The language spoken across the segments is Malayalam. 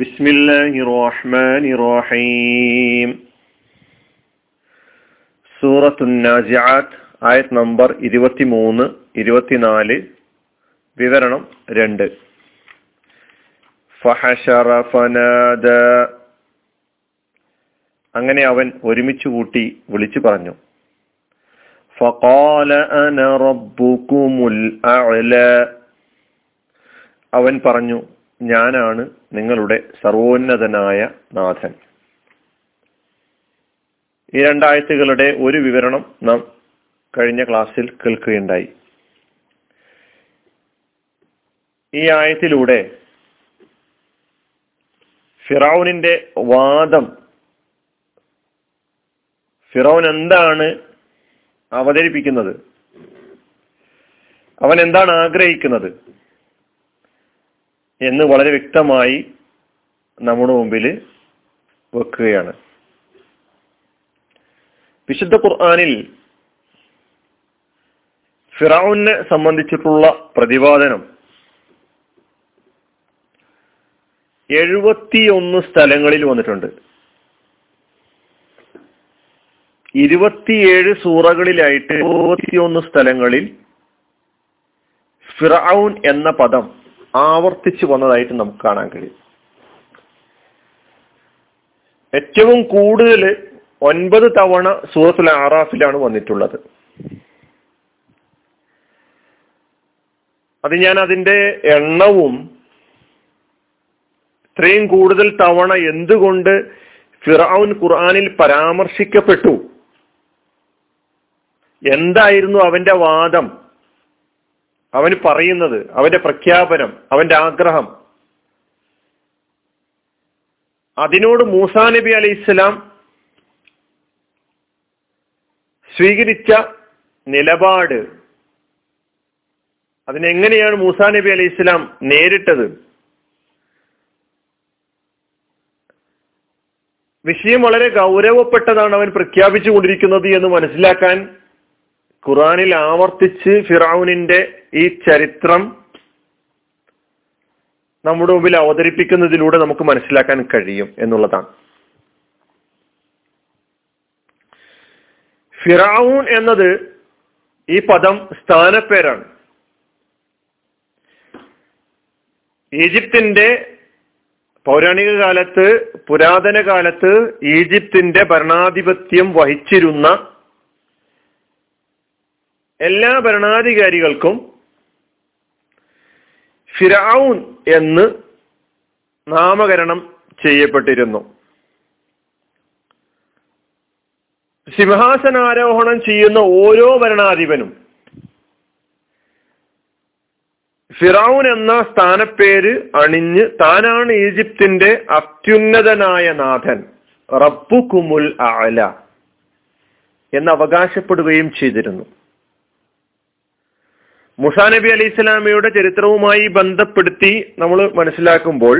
ബിസ്മില്ലാഹിർ റഹ്മാനിർ റഹീം. സൂറത്തുൻ നാസിആത്ത് ആയത് നമ്പർ 23, 24. വിവരണം 2. ഫഹശറ ഫനാദ, അങ്ങനെ അവൻ ഒരുമിച്ച് കൂട്ടി വിളിച്ചു പറഞ്ഞു. ഫഖാല അന റബ്ബുകുമുൽ അഅ്ല, അവൻ പറഞ്ഞു ഞാനാണ് നിങ്ങളുടെ സർവോന്നതനായ നാഥൻ. ഈ രണ്ടായത്തുകളുടെ ഒരു വിവരണം നാം കഴിഞ്ഞ ക്ലാസ്സിൽ കേൾക്കുകയുണ്ടായി. ഈ ആയത്തിലൂടെ ഫിറൗനിന്റെ വാദം, ഫിറൗൻ എന്താണ് അവതരിപ്പിക്കുന്നത്, അവൻ എന്താണ് ആഗ്രഹിക്കുന്നത് എന്ന് വളരെ വ്യക്തമായി നമ്മുടെ മുമ്പിൽ വെക്കുകയാണ്. വിശുദ്ധ ഖുർആനിൽ ഫിറൗനെ സംബന്ധിച്ചിട്ടുള്ള പ്രതിപാദനം 71 സ്ഥലങ്ങളിൽ വന്നിട്ടുണ്ട്. 27 സൂറകളിലായിട്ട് 71 സ്ഥലങ്ങളിൽ ഫിറഔൻ എന്ന പദം ആവർത്തിച്ചു വന്നതായിട്ട് നമുക്ക് കാണാൻ കഴിയും. ഏറ്റവും കൂടുതൽ 9 തവണ സൂറത്തുൽ അറാഫിലാണ് വന്നിട്ടുള്ളത്. അത് ഞാൻ അതിന്റെ എണ്ണവും ഇത്രയും കൂടുതൽ തവണ എന്തുകൊണ്ട് ഫിറഔൻ ഖുർആനിൽ പരാമർശിക്കപ്പെട്ടു, എന്തായിരുന്നു അവന്റെ വാദം, അവന് പറയുന്നത്, അവന്റെ പ്രഖ്യാപനം, അവന്റെ ആഗ്രഹം, അതിനോട് മൂസാ നബി അലൈഹിസ്സലാം സ്വീകരിച്ച നിലപാട്, അതിനെങ്ങനെയാണ് മൂസാ നബി അലൈഹിസ്സലാം നേരിട്ടത്, വിഷയം വളരെ ഗൗരവപ്പെട്ടതാണ് അവൻ പ്രഖ്യാപിച്ചു കൊണ്ടിരിക്കുന്നത് എന്ന് മനസ്സിലാക്കാൻ ഖുർആനിൽ ആവർത്തിച്ച് ഫിറൗനിന്റെ ഈ ചരിത്രം നമ്മുടെ മുമ്പിൽ അവതരിപ്പിക്കുന്നതിലൂടെ നമുക്ക് മനസ്സിലാക്കാൻ കഴിയും എന്നുള്ളതാണ്. ഫിറൗൻ എന്നത് ഈ പദം സ്ഥാനപ്പേരാണ്. ഈജിപ്തിന്റെ പൗരാണിക കാലത്ത്, പുരാതന കാലത്ത് ഈജിപ്തിന്റെ ഭരണാധിപത്യം വഹിച്ചിരുന്ന എല്ലാ ഭരണാധികാരികൾക്കും ഫിറഔൻ എന്ന് നാമകരണം ചെയ്യപ്പെട്ടിരുന്നു. സിംഹാസനാരോഹണം ചെയ്യുന്ന ഓരോ ഭരണാധിപനും ഫിറൗൻ എന്ന സ്ഥാനപ്പേര് അണിഞ്ഞ് താനാണ് ഈജിപ്തിന്റെ അത്യുന്നതനായ നാഥൻ, റബ്ബുകുമുൽ അഅല എന്ന് അവകാശപ്പെടുകയും ചെയ്തിരുന്നു. മൂസാ നബി അലൈഹി സ്വലാമയുടെ ചരിത്രവുമായി ബന്ധപ്പെടുത്തി നമ്മൾ മനസ്സിലാക്കുമ്പോൾ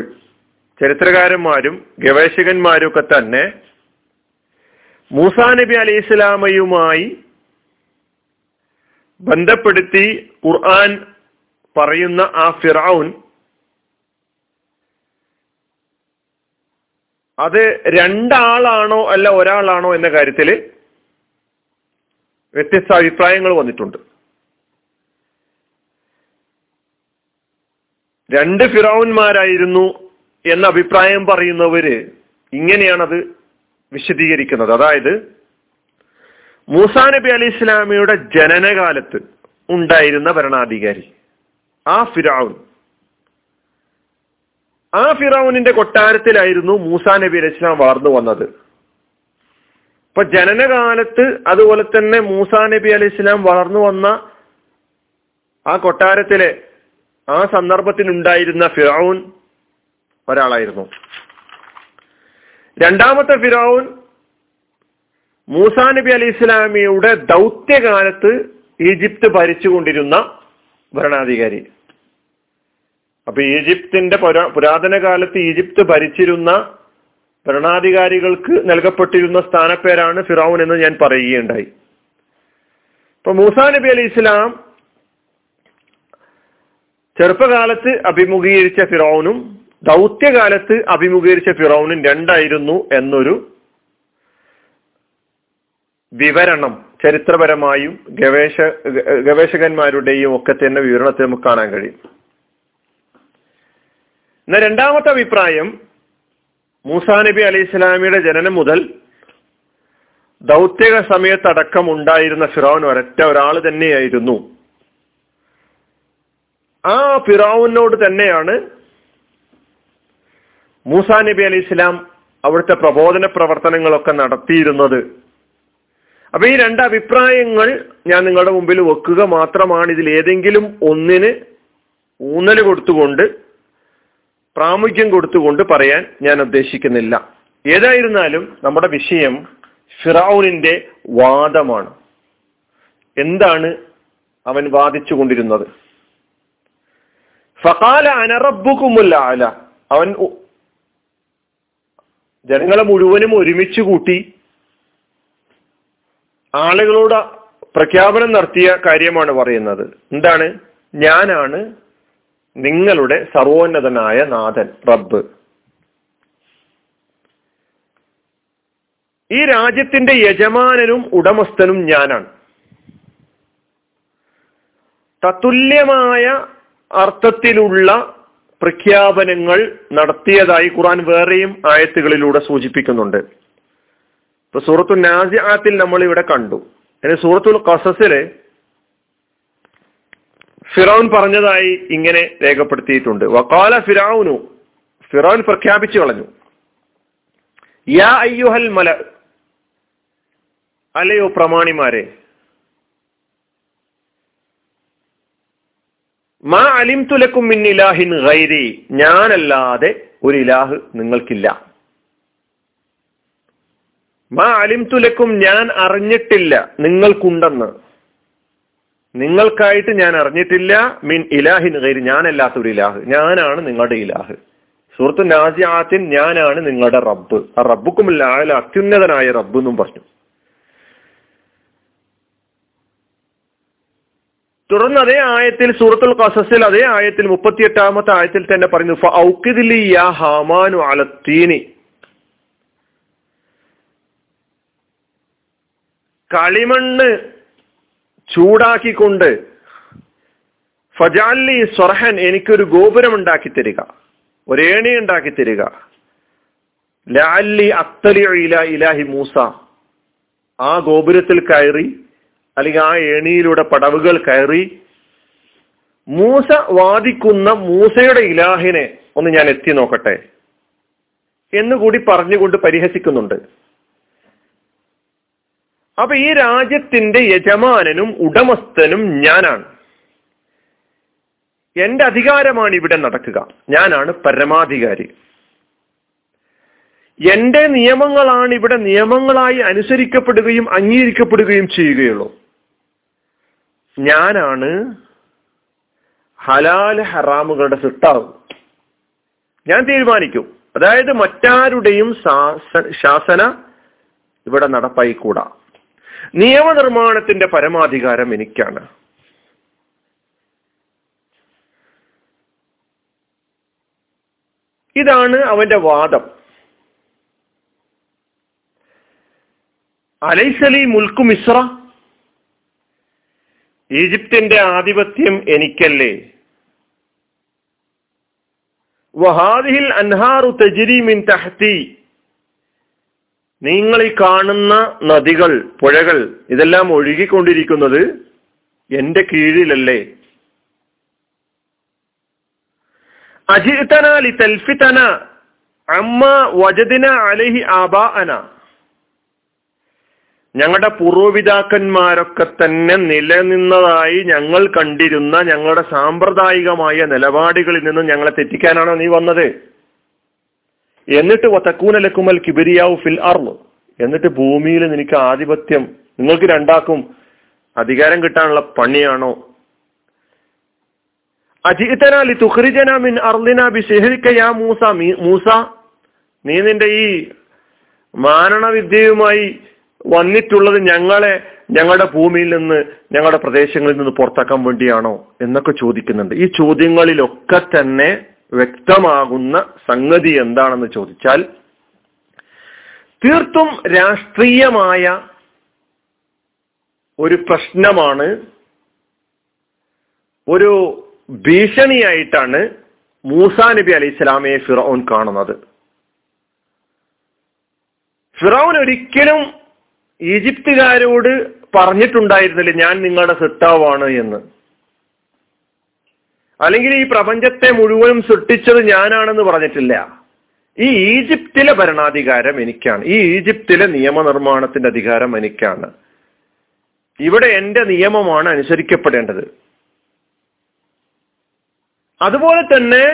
ചരിത്രകാരന്മാരും ഗവേഷകന്മാരും ഒക്കെ തന്നെ മൂസാ നബി അലൈഹി സ്വലാമയുമായി ബന്ധപ്പെടുത്തി ഖുർആൻ പറയുന്ന ആ ഫിറഔൻ അത് രണ്ടാളാണോ അല്ല ഒരാളാണോ എന്ന കാര്യത്തിൽ വ്യത്യസ്ത അഭിപ്രായങ്ങൾ വന്നിട്ടുണ്ട്. രണ്ട് ഫിറൗന്മാരായിരുന്നു എന്ന അഭിപ്രായം പറയുന്നവര് ഇങ്ങനെയാണത് വിശദീകരിക്കുന്നത്. അതായത് മൂസാ നബി അലൈഹി ഇസ്ലാമിയുടെ ജനനകാലത്ത് ഉണ്ടായിരുന്ന ഭരണാധികാരി ആ ഫിറൗൻ, ആ ഫിറൗനിന്റെ കൊട്ടാരത്തിലായിരുന്നു മൂസാ നബി അലൈഹി ഇസ്ലാം വളർന്നു വന്നത്. അപ്പൊ ജനനകാലത്ത് അതുപോലെ തന്നെ മൂസാ നബി അലൈഹി ഇസ്ലാം വളർന്നു വന്ന ആ കൊട്ടാരത്തിലെ ആ സന്ദർഭത്തിലുണ്ടായിരുന്ന ഫിറൗൻ ഒരാളായിരുന്നു. രണ്ടാമത്തെ ഫിറൗൻ മൂസാ നബി അലൈഹി ഇസ്ലാമിയുടെ ദൗത്യകാലത്ത് ഈജിപ്ത് ഭരിച്ചുകൊണ്ടിരുന്ന ഭരണാധികാരി. അപ്പൊ ഈജിപ്തിന്റെ പുരാതന കാലത്ത് ഈജിപ്ത് ഭരിച്ചിരുന്ന ഭരണാധികാരികൾക്ക് നൽകപ്പെട്ടിരുന്ന സ്ഥാനപ്പേരാണ് ഫിറൗൻ എന്ന് ഞാൻ പറയുകയുണ്ടായി. അപ്പൊ മൂസാ നബി അലൈഹി ഇസ്ലാം ചെറുപ്പകാലത്ത് അഭിമുഖീകരിച്ച ഫിറൗനും ദൗത്യകാലത്ത് അഭിമുഖീകരിച്ച ഫിറൗനും രണ്ടായിരുന്നു എന്നൊരു വിവരണം ചരിത്രപരമായും ഗവേഷകന്മാരുടെയും ഒക്കെ തന്നെ വിവരണത്തിൽ നമുക്ക് കാണാൻ കഴിയും. എന്നാൽ രണ്ടാമത്തെ അഭിപ്രായം മൂസാ നബി അലൈഹി ഇസ്ലാമിയുടെ ജനനം മുതൽ ദൗത്യക സമയത്തടക്കം ഉണ്ടായിരുന്ന ഫിറൗൻ ഒരൊറ്റ ഒരാൾ തന്നെയായിരുന്നു. ആ ഫിറൗനോട് തന്നെയാണ് മൂസാ നബി അലൈഹി ഇസ്ലാം അവിടുത്തെ പ്രബോധന പ്രവർത്തനങ്ങളൊക്കെ നടത്തിയിരുന്നത്. അപ്പൊ ഈ രണ്ട് അഭിപ്രായങ്ങൾ ഞാൻ നിങ്ങളുടെ മുമ്പിൽ വെക്കുക മാത്രമാണ്. ഇതിൽ ഏതെങ്കിലും ഒന്നിന് ഊന്നൽ കൊടുത്തുകൊണ്ട് പ്രാമുഖ്യം കൊടുത്തുകൊണ്ട് പറയാൻ ഞാൻ ഉദ്ദേശിക്കുന്നില്ല. ഏതായിരുന്നാലും നമ്മുടെ വിഷയം ഫിറൗനിന്റെ വാദമാണ്. എന്താണ് അവൻ വാദിച്ചു കൊണ്ടിരുന്നത്? ഫഖാല അന റബ്ബുകുമുൽ അഅല. അവൻ ജനങ്ങളെ മുഴുവനും ഒരുമിച്ച് കൂട്ടി ആളുകളോട് പ്രഖ്യാപനം നടത്തിയ കാര്യമാണ് പറയുന്നത്. എന്താണ്? ഞാനാണ് നിങ്ങളുടെ സർവോന്നതനായ നാഥൻ, റബ്ബ്. ഈ രാജ്യത്തിന്റെ യജമാനനും ഉടമസ്ഥനും ഞാനാണ്. തത്തുല്യമായ അർത്ഥത്തിലുള്ള പ്രഖ്യാപനങ്ങൾ നടത്തിയതായി ഖുർആൻ വേറെയും ആയത്തുകളിലൂടെ സൂചിപ്പിക്കുന്നുണ്ട്. ഇപ്പൊ സൂറത്തു നാസിആത്തിൽ നമ്മൾ ഇവിടെ കണ്ടു. സൂറത്തുൽ ഖസസിലെ ഫിറൗൻ പറഞ്ഞതായി ഇങ്ങനെ രേഖപ്പെടുത്തിയിട്ടുണ്ട്. വഖാല ഫിറൗനു, ഫിറൗൻ പ്രഖ്യാപിച്ചു കളഞ്ഞു, യാ അയ്യുഹൽ മല, അല്ലയോ പ്രമാണിമാരെ, മാ അലിംതു ലക്കും മിൻ ഇലാഹിൻ ഗൈരി, ഞാനല്ലാതെ ഒരു ഇലാഹ് നിങ്ങൾക്കില്ല. മാ അലിംതു ലക്കും, ഞാൻ അറിഞ്ഞിട്ടില്ല, നിങ്ങൾക്കുണ്ടെന്ന്, നിങ്ങൾക്കായിട്ട് ഞാൻ അറിഞ്ഞിട്ടില്ല, മിൻ ഇലാഹിൻ ഗൈരി, ഞാനല്ലാത്തൊരു ഇലാഹ്, ഞാനാണ് നിങ്ങളുടെ ഇലാഹ്. സൂറത്തു നാസിആത്തിൻ ഞാനാണ് നിങ്ങളുടെ റബ്ബ്, ആ റബ്ബുക്കുമുൽ അഅല, അത്യുന്നതനായ റബ്ബ് എന്നും പറഞ്ഞു. തുടർന്ന് അതേ ആയത്തിൽ സൂറത്തുൽ ഖസസിൽ അതേ ആയത്തിൽ 38-ാമത്തെ ആയത്തിൽ തന്നെ പറയുന്നു, ഫഔഖിദ് ലി യാ ഹാമാനു അലത്തീനി, കളിമണ്ണ് ചൂടാക്കിക്കൊണ്ട്, ഫജഅൽ ലി സർഹൻ, എനിക്കൊരു ഗോപുരം ഉണ്ടാക്കി തരിക, ഒരേണി ഉണ്ടാക്കി തരിക, ലഅല്ലി അത്തലിഉ ഇലാ ഇലാഹി മൂസ, ആ ഗോപുരത്തിൽ കയറി അല്ലെങ്കിൽ ആ ഏണിയിലൂടെ പടവുകൾ കയറി മൂസ വാദിക്കുന്ന മൂസയുടെ ഇലാഹിനെ ഒന്ന് ഞാൻ എത്തി നോക്കട്ടെ എന്നുകൂടി പറഞ്ഞുകൊണ്ട് പരിഹസിക്കുന്നുണ്ട്. അപ്പൊ ഈ രാജ്യത്തിന്റെ യജമാനനും ഉടമസ്ഥനും ഞാനാണ്. എന്റെ അധികാരമാണ് ഇവിടെ നടക്കുക. ഞാനാണ് പരമാധികാരി. എന്റെ നിയമങ്ങളാണ് ഇവിടെ നിയമങ്ങളായി അനുസരിക്കപ്പെടുകയും അംഗീകരിക്കപ്പെടുകയും ചെയ്യുകയുള്ളൂ. ഞാനാണ് ഹലാൽ ഹറാമുകളുടെ സൃഷ്ടാവ്. ഞാൻ തീരുമാനിക്കും. അതായത് മറ്റാരുടെയും ശാസന ഇവിടെ നടപ്പായി കൂടാ. നിയമനിർമ്മാണത്തിന്റെ പരമാധികാരം എനിക്കാണ്. ഇതാണ് അവന്റെ വാദം. അലൈസലി മുൽക്കു മിസ്ര, ഈജിപ്തിന്റെ ആധിപത്യം എനിക്കല്ലേ, വഹാദിഹിൽ അൻഹാറു തജ്രി മിൻ തഹ്തി, നിങ്ങൾ ഈ കാണുന്ന നദികൾ പുഴകൾ ഇതെല്ലാം ഒഴുകിക്കൊണ്ടിരിക്കുന്നത് എന്റെ കീഴിലല്ലേ, അജിതനാ ലി തൽഫിതന അമ്മ വജദിന അലൈഹി ആബാഅന, ഞങ്ങളുടെ പൂർവ്വപിതാക്കന്മാരൊക്കെ തന്നെ നിലനിന്നതായി ഞങ്ങൾ കണ്ടിരുന്ന ഞങ്ങളുടെ സാമ്പ്രദായികമായ നിലപാടുകളിൽ നിന്ന് ഞങ്ങളെ തെറ്റിക്കാനാണോ നീ വന്നത്? എന്നിട്ട് വതകൂന ലകുമൽ കിബ്രിയാഉ ഫിൽ അർള്, എന്നിട്ട് ഭൂമിയിൽ നിനക്ക് ആധിപത്യം, നിങ്ങൾക്ക് രണ്ടാക്കും അധികാരം കിട്ടാനുള്ള പണിയാണോ? അജിതന ലിതുഖ്രിജന മിൻ അർളിന ബിസിഹ്രിക യാ മൂസ, മൂസ നീ നിന്റെ ഈ മാരണവിദ്യയുമായി വന്നിട്ടുള്ളത് ഞങ്ങളെ ഞങ്ങളുടെ ഭൂമിയിൽ നിന്ന് ഞങ്ങളുടെ പ്രദേശങ്ങളിൽ നിന്ന് പുറത്താക്കാൻ വേണ്ടിയാണോ എന്നൊക്കെ ചോദിക്കുന്നുണ്ട്. ഈ ചോദ്യങ്ങളിലൊക്കെ തന്നെ വ്യക്തമാകുന്ന സംഗതി എന്താണെന്ന് ചോദിച്ചാൽ, തീർത്തും രാഷ്ട്രീയമായ ഒരു പ്രശ്നമാണ്, ഒരു ഭീഷണിയായിട്ടാണ് മൂസാ നബി അലൈഹി സ്വലാമയെ ഫിറോൻ കാണുന്നത്. ഫിറോൻ ഒരിക്കലും ഈജിപ്തുകാരോട് പറഞ്ഞിട്ടുണ്ടായിരുന്നില്ല ഞാൻ നിങ്ങളുടെ സൃഷ്ടാവാണ് എന്ന്, അല്ലെങ്കിൽ ഈ പ്രപഞ്ചത്തെ മുഴുവനും സൃഷ്ടിച്ചത് ഞാനാണെന്ന് പറഞ്ഞിട്ടില്ല. ഈ ഈജിപ്തിലെ ഭരണാധികാരം എനിക്കാണ്, ഈ ഈജിപ്തിലെ നിയമനിർമ്മാണത്തിന്റെ അധികാരം എനിക്കാണ്, ഇവിടെ എന്റെ നിയമമാണ് അനുസരിക്കപ്പെടേണ്ടത്. അതുപോലെ തന്നെ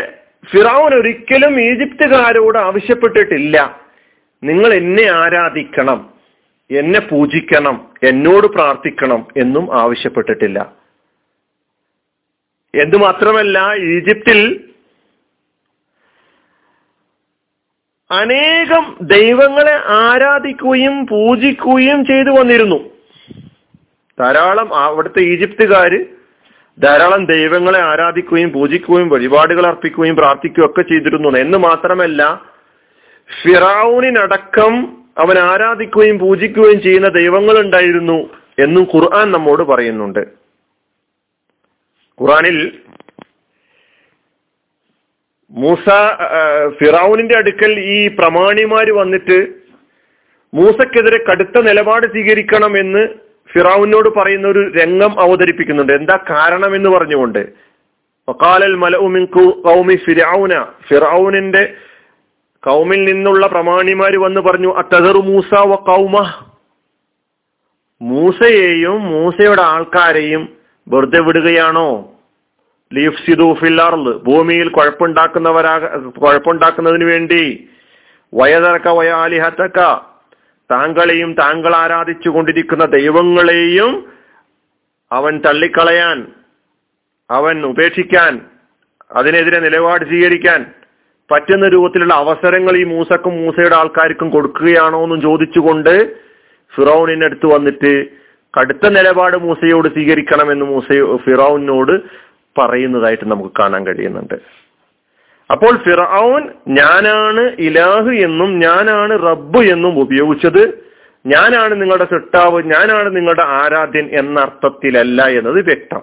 ഫിറോൻ ഒരിക്കലും ഈജിപ്തുകാരോട് ആവശ്യപ്പെട്ടിട്ടില്ല നിങ്ങൾ എന്നെ ആരാധിക്കണം, എന്നെ പൂജിക്കണം, എന്നോട് പ്രാർത്ഥിക്കണം എന്നും ആവശ്യപ്പെട്ടിട്ടില്ല. എന്തുമാത്രമല്ല, ഈജിപ്തിൽ അനേകം ദൈവങ്ങളെ ആരാധിക്കുകയും പൂജിക്കുകയും ചെയ്തു വന്നിരുന്നു. ധാരാളം അവിടുത്തെ ഈജിപ്തുകാര് ധാരാളം ദൈവങ്ങളെ ആരാധിക്കുകയും പൂജിക്കുകയും വഴിപാടുകൾ അർപ്പിക്കുകയും പ്രാർത്ഥിക്കുകയും ഒക്കെ ചെയ്തിരുന്നു. എന്ന് മാത്രമല്ല, ഫിറൗനിനടക്കം അവൻ ആരാധിക്കുകയും പൂജിക്കുകയും ചെയ്യുന്ന ദൈവങ്ങൾ ഉണ്ടായിരുന്നു എന്നും ഖുർആൻ നമ്മോട് പറയുന്നുണ്ട്. ഖുർആനിൽ ഫിറൗനിന്റെ അടുക്കൽ ഈ പ്രമാണിമാര് വന്നിട്ട് മൂസക്കെതിരെ കടുത്ത നിലപാട് സ്വീകരിക്കണം എന്ന് ഫിറൗനോട് പറയുന്ന ഒരു രംഗം അവതരിപ്പിക്കുന്നുണ്ട്. എന്താ കാരണം എന്ന് പറഞ്ഞുകൊണ്ട് വഖാലൽ മലഉ മിൻ ഖൗമി ഫിറഔന, ഫിറൗനിന്റെ കൗമിൽ നിന്നുള്ള പ്രമാണിമാര് വന്ന് പറഞ്ഞു അത്തഖറു മൂസ വ ഖൗമഹ്, മൂസയെയും മൂസയുടെ ആൾക്കാരെയും വെറുതെ വിടുകയാണോ? ലിയഫ്സിദു ഫിൽ അർള്, ഭൂമിയിൽ കുഴപ്പമുണ്ടാക്കുന്നതിന് വേണ്ടി. വയദറക വയാലിഹതക, താങ്കളെയും താങ്കൾ ആരാധിച്ചു കൊണ്ടിരിക്കുന്ന ദൈവങ്ങളെയും അവൻ തള്ളിക്കളയാൻ, അവൻ ഉപേക്ഷിക്കാൻ, അതിനെതിരെ നിലപാട് സ്വീകരിക്കാൻ പറ്റുന്ന രൂപത്തിലുള്ള അവസരങ്ങൾ ഈ മൂസക്കും മൂസയുടെ ആൾക്കാർക്കും കൊടുക്കുകയാണോ എന്നും ചോദിച്ചുകൊണ്ട് ഫിറൗനിനടുത്ത് വന്നിട്ട് കടുത്ത നിലപാട് മൂസയോട് സ്വീകരിക്കണമെന്ന് ഫിറൗനോട് പറയുന്നതായിട്ട് നമുക്ക് കാണാൻ കഴിയുന്നുണ്ട്. അപ്പോൾ ഫിറഔൻ ഞാനാണ് ഇലാഹ് എന്നും ഞാനാണ് റബ്ബ് എന്നും ഉപയോഗിച്ചത്, ഞാനാണ് നിങ്ങളുടെ സൃഷ്ടാവ്, ഞാനാണ് നിങ്ങളുടെ ആരാധ്യൻ എന്ന അർത്ഥത്തിലല്ല എന്നത് വ്യക്തം.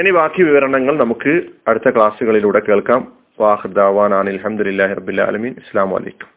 ഇനി ബാക്കി വിവരണങ്ങൾ നമുക്ക് അടുത്ത ക്ലാസ്സുകളിലൂടെ കേൾക്കാം. വാഹ് ദാവാൻ അൽഹംദുലില്ലാഹി റബ്ബിൽ ആലമീൻ. അസ്സലാമു അലൈക്കും.